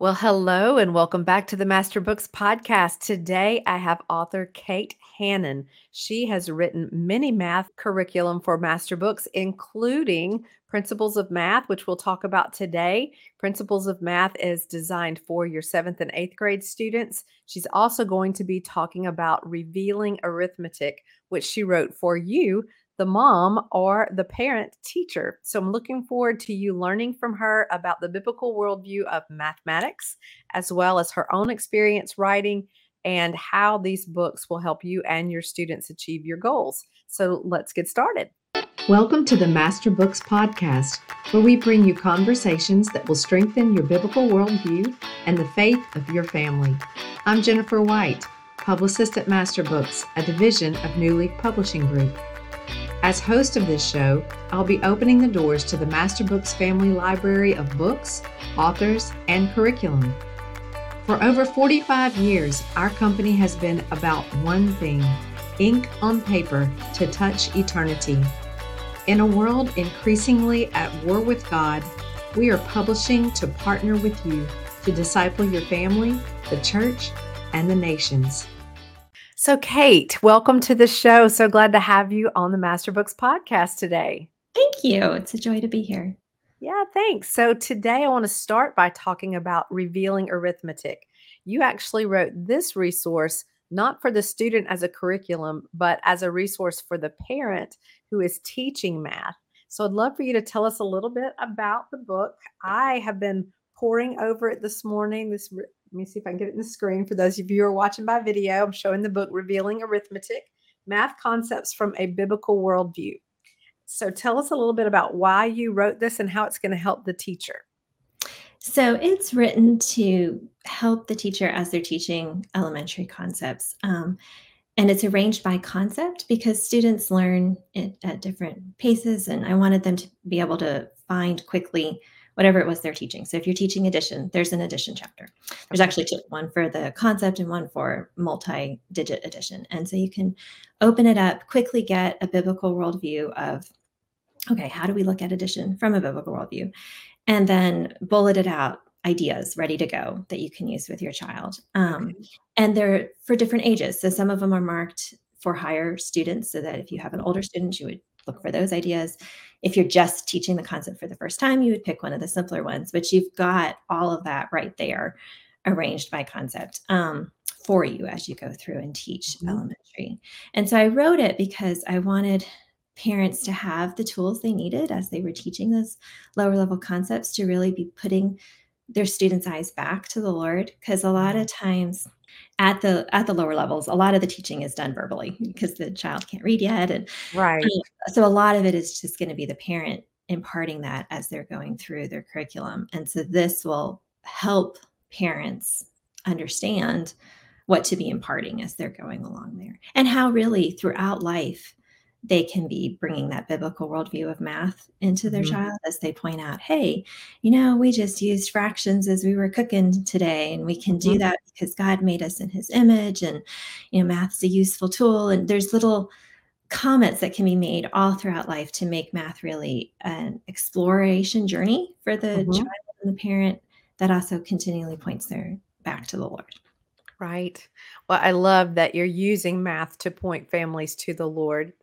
Well, hello and welcome back to the Master Books podcast. Today, I have author Kate Hannon. She has written many math curriculum for Master Books, including Principles of Math, which we'll talk about today. Principles of Math is designed for your 7th and 8th grade students. She's also going to be talking about Revealing Arithmetic, which she wrote for you, the mom or the parent teacher. So I'm looking forward to you learning from her about the biblical worldview of mathematics, as well as her own experience writing and how these books will help you and your students achieve your goals. So let's get started. Welcome to the Master Books Podcast, where we bring you conversations that will strengthen your biblical worldview and the faith of your family. I'm Jennifer White, publicist at Master Books, a division of New Leaf Publishing Group. As host of this show, I'll be opening the doors to the Master Books family library of books, authors, and curriculum. For over 45 years, our company has been about one thing: ink on paper to touch eternity. In a world increasingly at war with God, we are publishing to partner with you to disciple your family, the church, and the nations. So, Kate, welcome to the show. So glad to have you on the Master Books podcast today. Thank you. It's a joy to be here. Yeah, thanks. So today I want to start by talking about Revealing Arithmetic. You actually wrote this resource not for the student as a curriculum, but as a resource for the parent who is teaching math. So I'd love for you to tell us a little bit about the book. I have been poring over it this morning. Let me see if I can get it in the screen. For those of you who are watching by video, I'm showing the book, Revealing Arithmetic, Math Concepts from a Biblical Worldview. So tell us a little bit about why you wrote this and how it's going to help the teacher. So it's written to help the teacher as they're teaching elementary concepts. And it's arranged by concept because students learn it at different paces. And I wanted them to be able to find quickly whatever it was they're teaching. So if you're teaching addition, there's an addition chapter. There's actually two, one for the concept and one for multi-digit addition. And so you can open it up, quickly get a biblical worldview of, okay, how do we look at addition from a biblical worldview? And then bullet it out, ideas ready to go that you can use with your child. And they're for different ages. So some of them are marked for higher students so that if you have an older student, you would look for those ideas. If you're just teaching the concept for the first time, you would pick one of the simpler ones, but you've got all of that right there arranged by concept for you as you go through and teach elementary. And so I wrote it because I wanted parents to have the tools they needed as they were teaching those lower level concepts to really be putting their students' eyes back to the Lord, because a lot of times at the lower levels, a lot of the teaching is done verbally because the child can't read yet. And right. So a lot of it is just going to be the parent imparting that as they're going through their curriculum. And so this will help parents understand what to be imparting as they're going along there and how really throughout life they can be bringing that biblical worldview of math into their child as they point out, hey, you know, we just used fractions as we were cooking today, and we can do that because God made us in his image, and, you know, math's a useful tool. And there's little comments that can be made all throughout life to make math really an exploration journey for the child and the parent that also continually points their back to the Lord. Right. Well, I love that you're using math to point families to the Lord.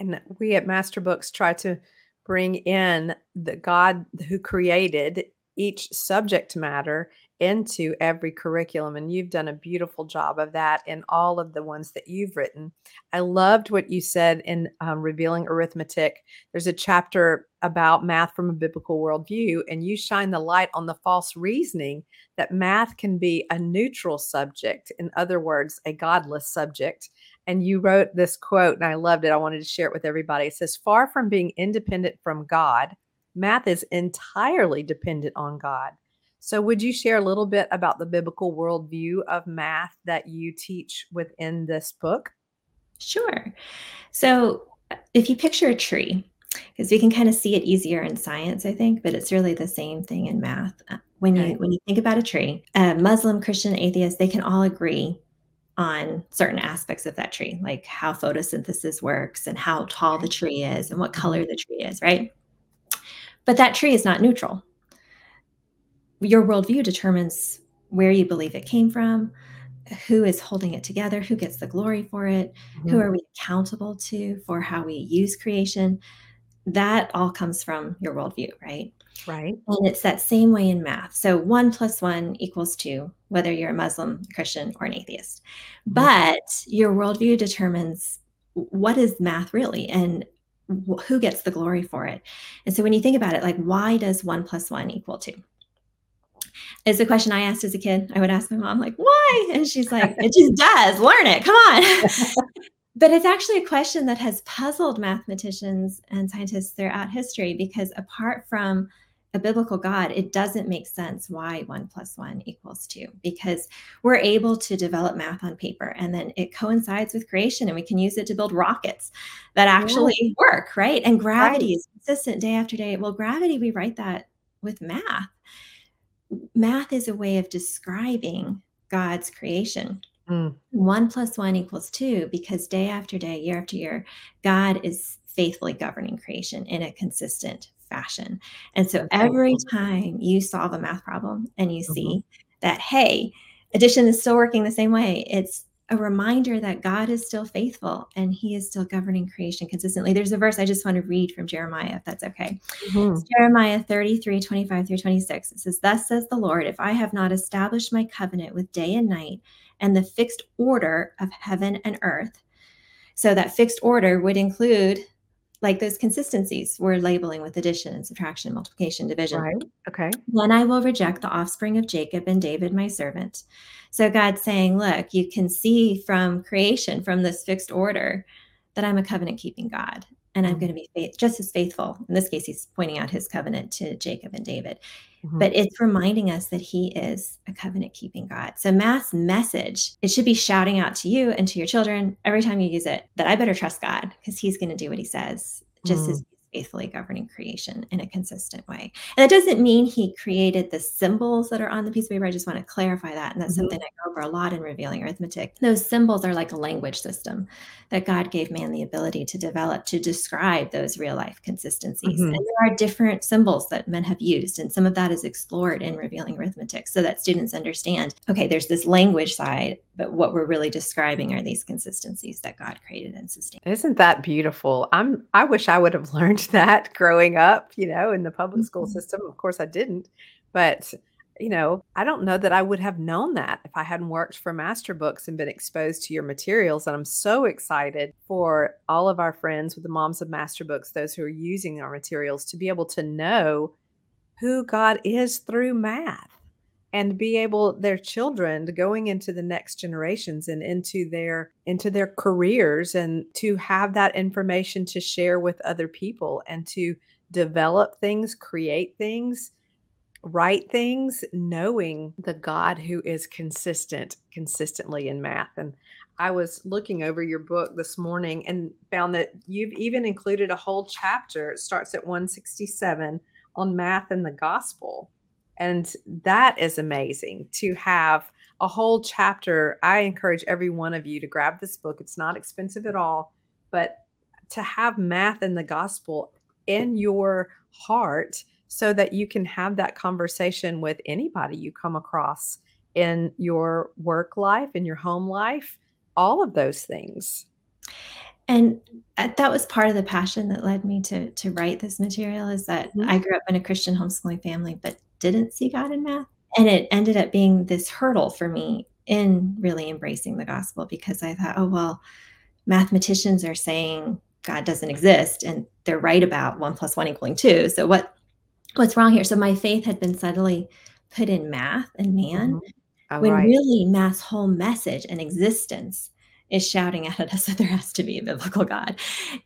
And we at Master Books try to bring in the God who created each subject matter into every curriculum. And you've done a beautiful job of that in all of the ones that you've written. I loved what you said in Revealing Arithmetic. There's a chapter about math from a biblical worldview, and you shine the light on the false reasoning that math can be a neutral subject. In other words, a godless subject. And you wrote this quote, and I loved it. I wanted to share it with everybody. It says, "Far from being independent from God, math is entirely dependent on God." So would you share a little bit about the biblical worldview of math that you teach within this book? Sure. So if you picture a tree, because we can kind of see it easier in science, I think, but it's really the same thing in math. When you think about a tree, Muslim, Christian, atheist, they can all agree on certain aspects of that tree, like how photosynthesis works and how tall the tree is and what color the tree is, right? But that tree is not neutral. your worldview determines where you believe it came from, who is holding it together, who gets the glory for it, mm-hmm. who are we accountable to for how we use creation. That all comes from your worldview, right? Right. And it's that same way in math. So 1 + 1 = 2, whether you're a Muslim, Christian, or an atheist. Mm-hmm. But your worldview determines what is math really and who gets the glory for it. And so when you think about it, like, why does 1 + 1 = 2? It's a question I asked as a kid. I would ask my mom, like, why? And she's like, it just does. Learn it. Come on. But it's actually a question that has puzzled mathematicians and scientists throughout history, because apart from a biblical God, it doesn't make sense why 1 + 1 = 2, because we're able to develop math on paper and then it coincides with creation and we can use it to build rockets that actually work, right? And gravity is consistent day after day. Well, gravity, we write that with math. Math is a way of describing God's creation. 1 + 1 = 2, because day after day, year after year, God is faithfully governing creation in a consistent fashion. And so every time you solve a math problem and you see that, hey, addition is still working the same way, it's a reminder that God is still faithful and he is still governing creation consistently. There's a verse I just want to read from Jeremiah, if that's okay. It's Jeremiah 33:25-26. It says, "Thus says the Lord, if I have not established my covenant with day and night and the fixed order of heaven and earth." So that fixed order would include like those consistencies we're labeling with addition and subtraction, multiplication, division. Right. Okay. "Then I will reject the offspring of Jacob and David, my servant." So God's saying, look, you can see from creation, from this fixed order, that I'm a covenant keeping God, and I'm going to be just as faithful. In this case, he's pointing out his covenant to Jacob and David, but it's reminding us that he is a covenant keeping God. So math's message, it should be shouting out to you and to your children every time you use it, that I better trust God, because he's going to do what he says, just as faithfully governing creation in a consistent way. And that doesn't mean he created the symbols that are on the piece of paper. I just want to clarify that. And that's something I go over a lot in Revealing Arithmetic. Those symbols are like a language system that God gave man the ability to develop to describe those real life consistencies. And there are different symbols that men have used. And some of that is explored in Revealing Arithmetic so that students understand, okay, there's this language side, but what we're really describing are these consistencies that God created and sustained. Isn't that beautiful? I wish I would have learned that growing up, you know, in the public school system. Of course I didn't, but you know, I don't know that I would have known that if I hadn't worked for Master Books and been exposed to your materials. And I'm so excited for all of our friends with the moms of Master Books, those who are using our materials, to be able to know who God is through math and be able, their children going into the next generations and into their careers, and to have that information to share with other people and to develop things, create things, write things, knowing the God who is consistently in math. And I was looking over your book this morning and found that you've even included a whole chapter. It starts at 167 on math and the gospel. And that is amazing to have a whole chapter. I encourage every one of you to grab this book. It's not expensive at all, but to have math and the gospel in your heart so that you can have that conversation with anybody you come across in your work life, in your home life, all of those things. And that was part of the passion that led me to write this material, is that I grew up in a Christian homeschooling family, but didn't see God in math. And it ended up being this hurdle for me in really embracing the gospel, because I thought, oh, well, mathematicians are saying God doesn't exist and they're right about 1 + 1 = 2. So what's wrong here? So my faith had been subtly put in math and man, when really math's whole message and existence is shouting out at us that there has to be a biblical God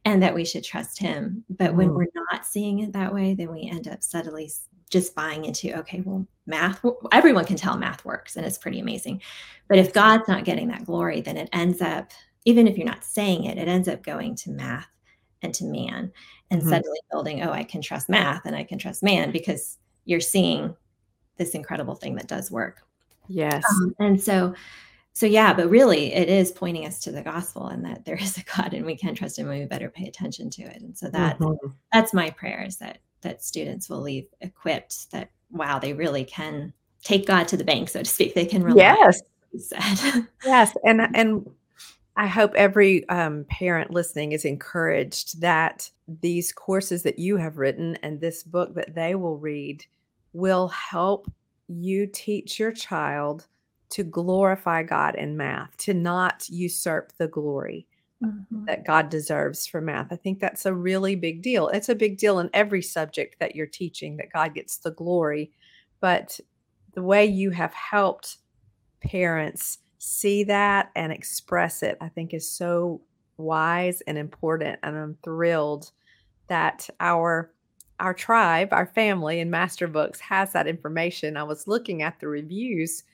and that we should trust him. But when we're not seeing it that way, then we end up subtly just buying into, okay, well, math, everyone can tell math works and it's pretty amazing. But if God's not getting that glory, then it ends up, even if you're not saying it, it ends up going to math and to man, and suddenly building, oh, I can trust math and I can trust man, because you're seeing this incredible thing that does work. Yes. So yeah, but really it is pointing us to the gospel and that there is a God and we can trust him and we better pay attention to it. And so that's my prayer, is that students will leave equipped, that wow, they really can take God to the bank, so to speak. They can rely. Yes. Yes. And I hope every parent listening is encouraged that these courses that you have written and this book that they will read will help you teach your child to glorify God in math, to not usurp the glory that God deserves for math. I think that's a really big deal. It's a big deal in every subject that you're teaching, that God gets the glory. But the way you have helped parents see that and express it, I think is so wise and important. And I'm thrilled that our tribe, our family in Master Books has that information. I was looking at the reviews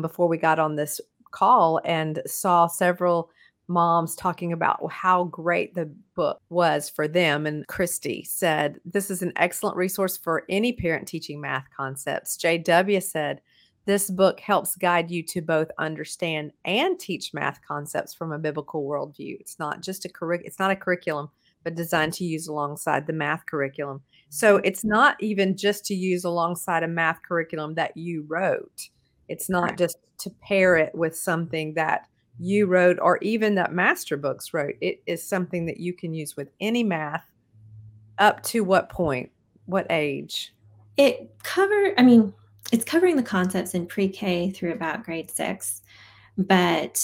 before we got on this call and saw several moms talking about how great the book was for them. And Christy said, this is an excellent resource for any parent teaching math concepts. JW said, this book helps guide you to both understand and teach math concepts from a biblical worldview. It's not just it's not a curriculum, but designed to use alongside the math curriculum. So it's not even just to use alongside a math curriculum that you wrote. It's not just to pair it with something that you wrote or even that Master Books wrote. It is something that you can use with any math. Up to what point, what age? It's covering the concepts in pre-K through about grade 6, but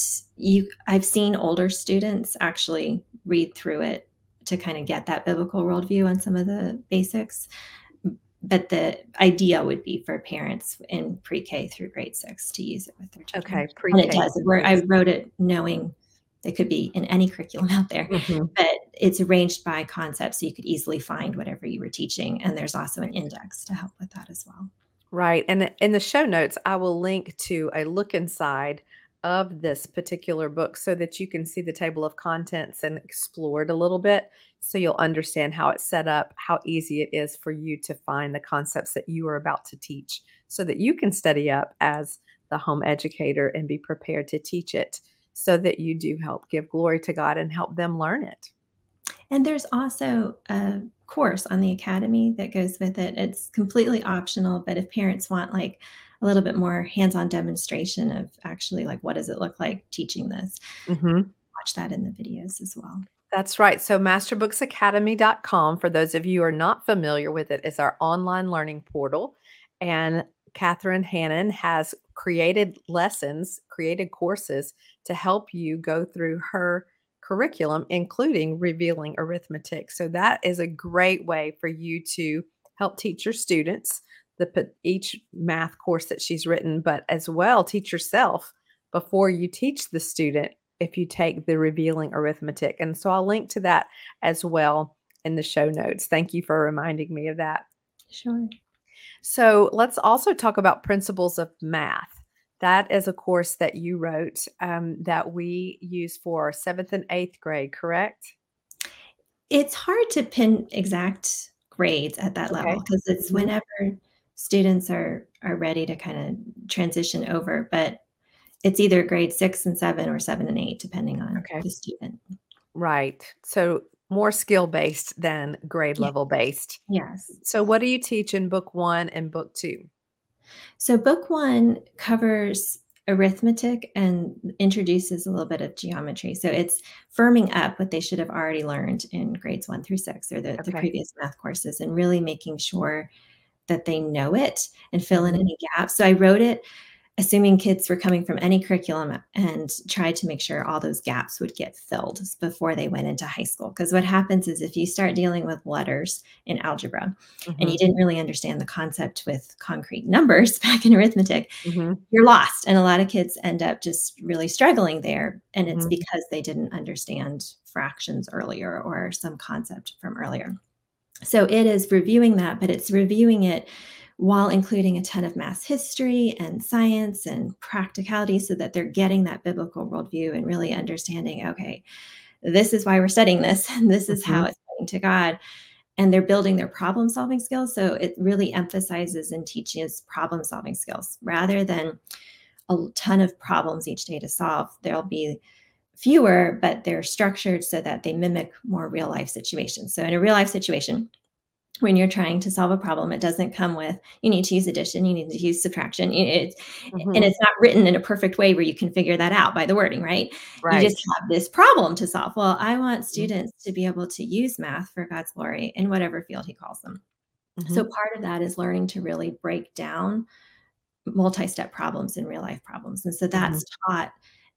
I've seen older students actually read through it to kind of get that biblical worldview on some of the basics. But the idea would be for parents in pre-K through grade 6 to use it with their children. Okay, pre-K. And it does. I wrote it knowing it could be in any curriculum out there, but it's arranged by concepts, so you could easily find whatever you were teaching. And there's also an index to help with that as well. Right. And in the show notes, I will link to a look inside of this particular book so that you can see the table of contents and explore it a little bit. So you'll understand how it's set up, how easy it is for you to find the concepts that you are about to teach so that you can study up as the home educator and be prepared to teach it so that you do help give glory to God and help them learn it. And there's also a course on the Academy that goes with it. It's completely optional, but if parents want like a little bit more hands-on demonstration of actually like, what does it look like teaching this? Watch that in the videos as well. That's right. So MasterBooksAcademy.com, for those of you who are not familiar with it, is our online learning portal. And Katherine Hannon has created courses to help you go through her curriculum, including Revealing Arithmetic. So that is a great way for you to help teach your students each math course that she's written, but as well teach yourself before you teach the student if you take the Revealing Arithmetic. And so I'll link to that as well in the show notes. Thank you for reminding me of that. Sure. So let's also talk about Principles of Math. That is a course that you wrote that we use for 7th and 8th grade, correct? It's hard to pin exact grades at that level because it's whenever students are ready to kind of transition over, but it's either grade 6 and 7 or 7 and 8, depending on the student. Right. So more skill-based than grade level based. Yes. So what do you teach in book 1 and book 2? So book 1 covers arithmetic and introduces a little bit of geometry. So it's firming up what they should have already learned in grades 1 through 6 or the previous math courses and really making sure that they know it and fill in any gaps. So I wrote it assuming kids were coming from any curriculum and tried to make sure all those gaps would get filled before they went into high school. Because what happens is if you start dealing with letters in algebra and you didn't really understand the concept with concrete numbers back in arithmetic, you're lost. And a lot of kids end up just really struggling there. And it's because they didn't understand fractions earlier or some concept from earlier. So it is reviewing that, but it's reviewing it while including a ton of math history and science and practicality so that they're getting that biblical worldview and really understanding, okay, this is why we're studying this, and this is how it's going to God. And they're building their problem-solving skills. So it really emphasizes and teaches problem-solving skills. Rather than a ton of problems each day to solve, there'll be fewer, but they're structured so that they mimic more real-life situations. So in a real-life situation, when you're trying to solve a problem, it doesn't come with, you need to use addition, you need to use subtraction. And it's not written in a perfect way where you can figure that out by the wording, right? You just have this problem to solve. Well, I want students to be able to use math for God's glory in whatever field he calls them. Mm-hmm. So part of that is learning to really break down multi-step problems and real life problems. And so that's taught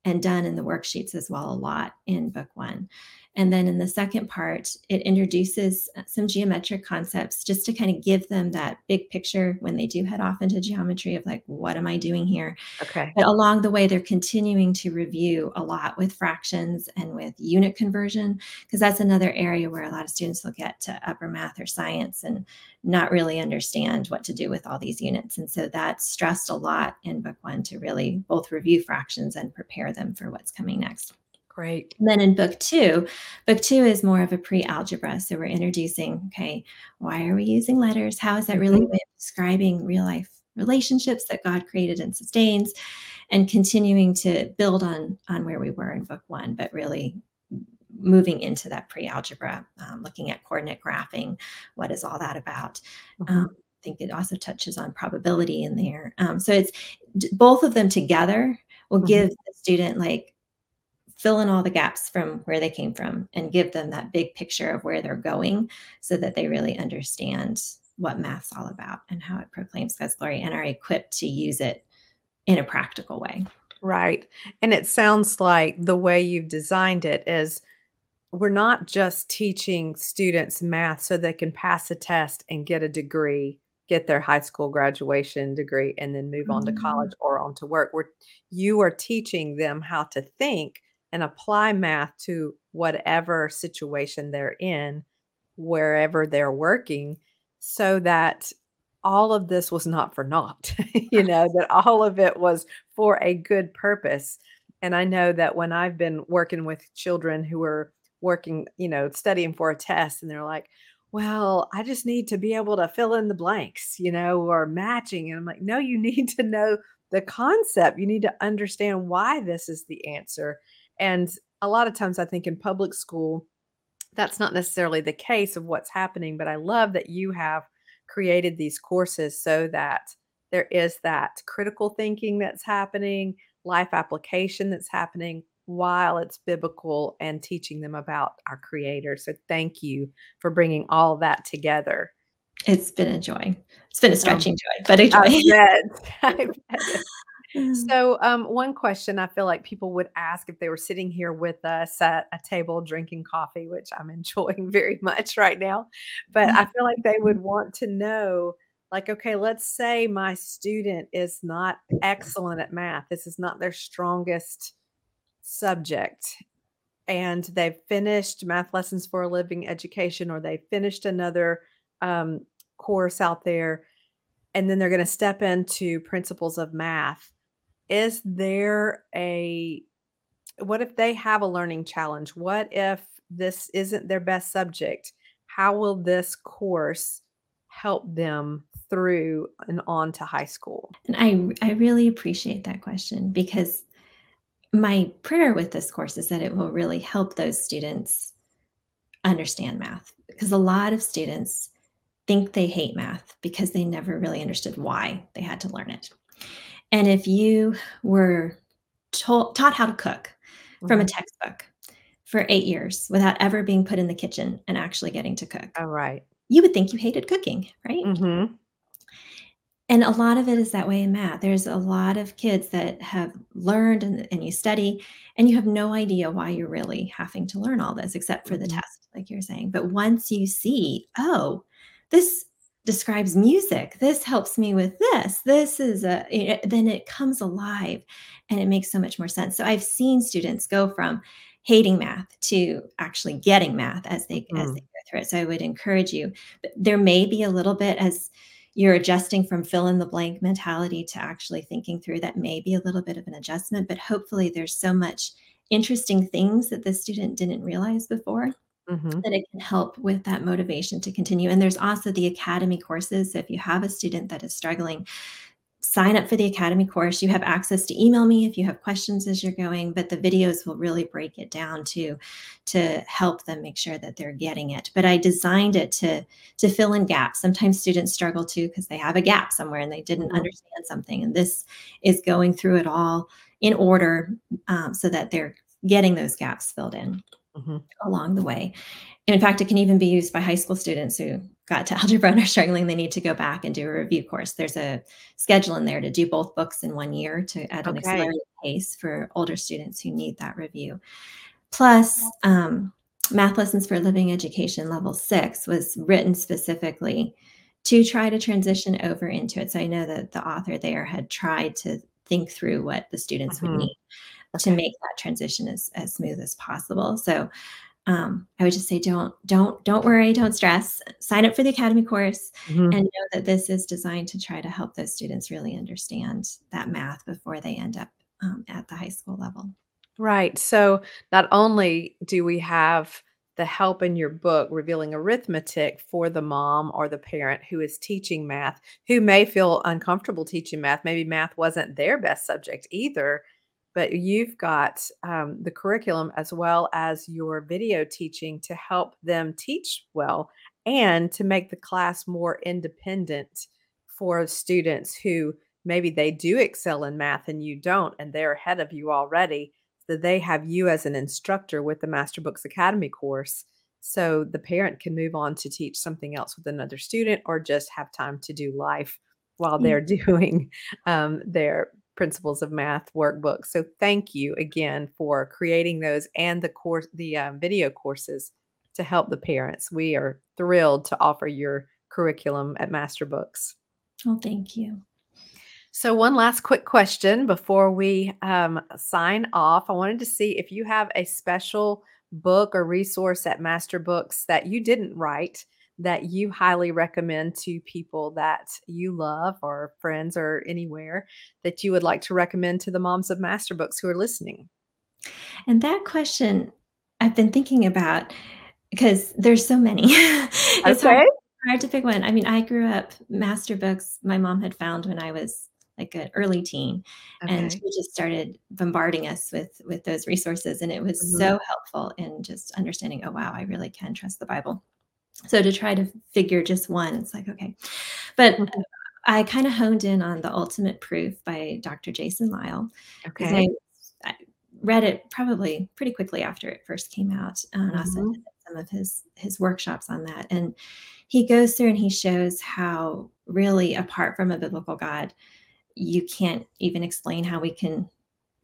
and done in the worksheets as well a lot in book one. And then in the second part, it introduces some geometric concepts just to kind of give them that big picture when they do head off into geometry of like, what am I doing here? Okay. But along the way, they're continuing to review a lot with fractions and with unit conversion, because that's another area where a lot of students will get to upper math or science and not really understand what to do with all these units. And so that's stressed a lot in book one to really both review fractions and prepare them for what's coming next. Great. And then in book two is more of a pre-algebra. So we're introducing, okay, why are we using letters? How is that really a way of describing real life relationships that God created and sustains, and continuing to build on where we were in book one, but really moving into that pre-algebra, looking at coordinate graphing. What is all that about? I think it also touches on probability in there. So it's both of them together will give the student like, fill in all the gaps from where they came from and give them that big picture of where they're going so that they really understand what math's all about and how it proclaims God's glory and are equipped to use it in a practical way. Right. And it sounds like the way you've designed it is we're not just teaching students math so they can pass a test and get a degree, get their high school graduation degree, and then move on to college or on to work. You are teaching them how to think and apply math to whatever situation they're in, wherever they're working, so that all of this was not for naught, that all of it was for a good purpose. And I know that when I've been working with children who are working, studying for a test, and they're like, well, I just need to be able to fill in the blanks, or matching. And I'm like, no, you need to know the concept. You need to understand why this is the answer. And a lot of times I think in public school, that's not necessarily the case of what's happening, but I love that you have created these courses so that there is that critical thinking that's happening, life application that's happening while it's biblical and teaching them about our Creator. So thank you for bringing all that together. It's been a joy. It's been a stretching joy, but a joy. I bet. So one question I feel like people would ask if they were sitting here with us at a table drinking coffee, which I'm enjoying very much right now, but I feel like they would want to know, like, okay, let's say my student is not excellent at math. This is not their strongest subject, and they've finished Math Lessons for a Living Education, or they finished another course out there, and then they're going to step into Principles of Math. Is there what if they have a learning challenge? What if this isn't their best subject? How will this course help them through and on to high school? And I really appreciate that question, because my prayer with this course is that it will really help those students understand math, because a lot of students think they hate math because they never really understood why they had to learn it. And if you were taught how to cook from a textbook for 8 years without ever being put in the kitchen and actually getting to cook, all right, you would think you hated cooking, right? Mm-hmm. And a lot of it is that way in math. There's a lot of kids that have learned and you study and you have no idea why you're really having to learn all this except for the test, like you're saying. But once you see, oh, this describes music, this helps me with this is then it comes alive and it makes so much more sense. So I've seen students go from hating math to actually getting math as they go through it. So I would encourage you, but there may be a little bit as you're adjusting from fill in the blank mentality to actually thinking through, that may be a little bit of an adjustment, but hopefully there's so much interesting things that the student didn't realize before. Mm-hmm. That it can help with that motivation to continue. And there's also the academy courses. So if you have a student that is struggling, sign up for the Academy course. You have access to email me if you have questions as you're going, but the videos will really break it down to help them make sure that they're getting it. But I designed it to fill in gaps. Sometimes students struggle too because they have a gap somewhere and they didn't understand something. And this is going through it all in order so that they're getting those gaps filled in along the way. And in fact, it can even be used by high school students who got to algebra and are struggling. They need to go back and do a review course. There's a schedule in there to do both books in 1 year to add an accelerated pace for older students who need that review. Plus, Math Lessons for Living Education Level 6 was written specifically to try to transition over into it. So I know that the author there had tried to think through what the students would need to make that transition as smooth as possible. So I would just say, don't worry, don't stress, sign up for the Academy course and know that this is designed to try to help those students really understand that math before they end up at the high school level. Right. So not only do we have the help in your book, Revealing Arithmetic, for the mom or the parent who is teaching math, who may feel uncomfortable teaching math. Maybe math wasn't their best subject either. But you've got the curriculum as well as your video teaching to help them teach well and to make the class more independent for students who maybe they do excel in math and you don't, and they're ahead of you already. So they have you as an instructor with the Master Books Academy course. So the parent can move on to teach something else with another student or just have time to do life while they're doing their Principles of Math workbook. So thank you again for creating those and the course, the video courses to help the parents. We are thrilled to offer your curriculum at Master Books. Well, thank you. So one last quick question before we sign off. I wanted to see if you have a special book or resource at Master Books that you didn't write that you highly recommend to people that you love or friends or anywhere that you would like to recommend to the moms of Master Books who are listening? And that question I've been thinking about because there's so many. It's hard to pick one. I mean, I grew up, Master Books, my mom had found when I was like an early teen. And she just started bombarding us with those resources. And it was so helpful in just understanding, oh, wow, I really can trust the Bible. So to try to figure just one, it's like, okay. But I kind of honed in on The Ultimate Proof by Dr. Jason Lyle. Okay. I read it probably pretty quickly after it first came out. And also did some of his workshops on that. And he goes through and he shows how really apart from a biblical God, you can't even explain how we can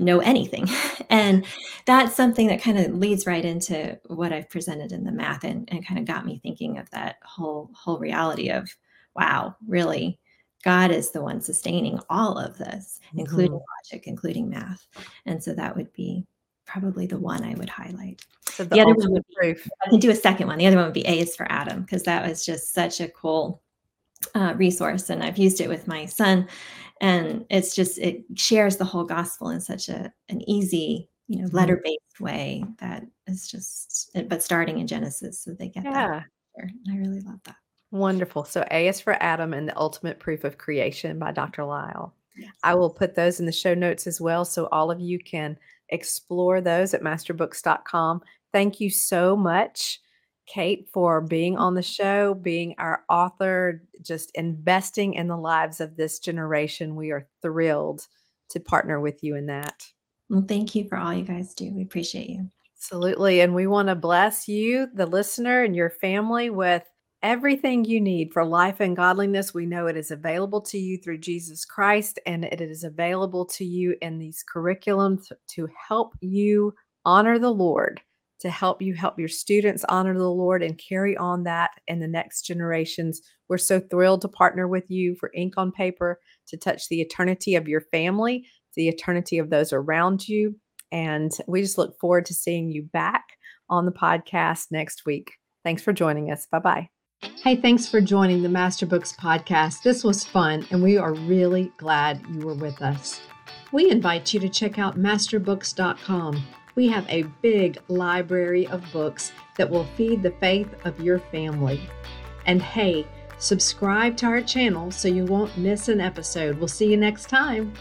know anything. And that's something that kind of leads right into what I've presented in the math and kind of got me thinking of that whole reality of, wow, really, God is the one sustaining all of this, including logic, including math. And so that would be probably the one I would highlight. So the other one would be, I can do a second one. The other one would be A is for Adam, because that was just such a cool resource. And I've used it with my son. And it's just, it shares the whole gospel in such an easy, letter-based way that is just, but starting in Genesis. So they get that. And I really love that. Wonderful. So A is for Adam and The Ultimate Proof of Creation by Dr. Lyle. Yes. I will put those in the show notes as well. So all of you can explore those at masterbooks.com. Thank you so much, Kate, for being on the show, being our author, just investing in the lives of this generation. We are thrilled to partner with you in that. Well, thank you for all you guys do. We appreciate you. Absolutely. And we want to bless you, the listener, and your family with everything you need for life and godliness. We know it is available to you through Jesus Christ, and it is available to you in these curriculums to help you honor the Lord, to help you help your students honor the Lord and carry on that in the next generations. We're so thrilled to partner with you for Ink on Paper to touch the eternity of your family, the eternity of those around you. And we just look forward to seeing you back on the podcast next week. Thanks for joining us. Bye-bye. Hey, thanks for joining the Master Books podcast. This was fun, and we are really glad you were with us. We invite you to check out masterbooks.com. We have a big library of books that will feed the faith of your family. And hey, Subscribe to our channel so you won't miss an episode. We'll see you next time.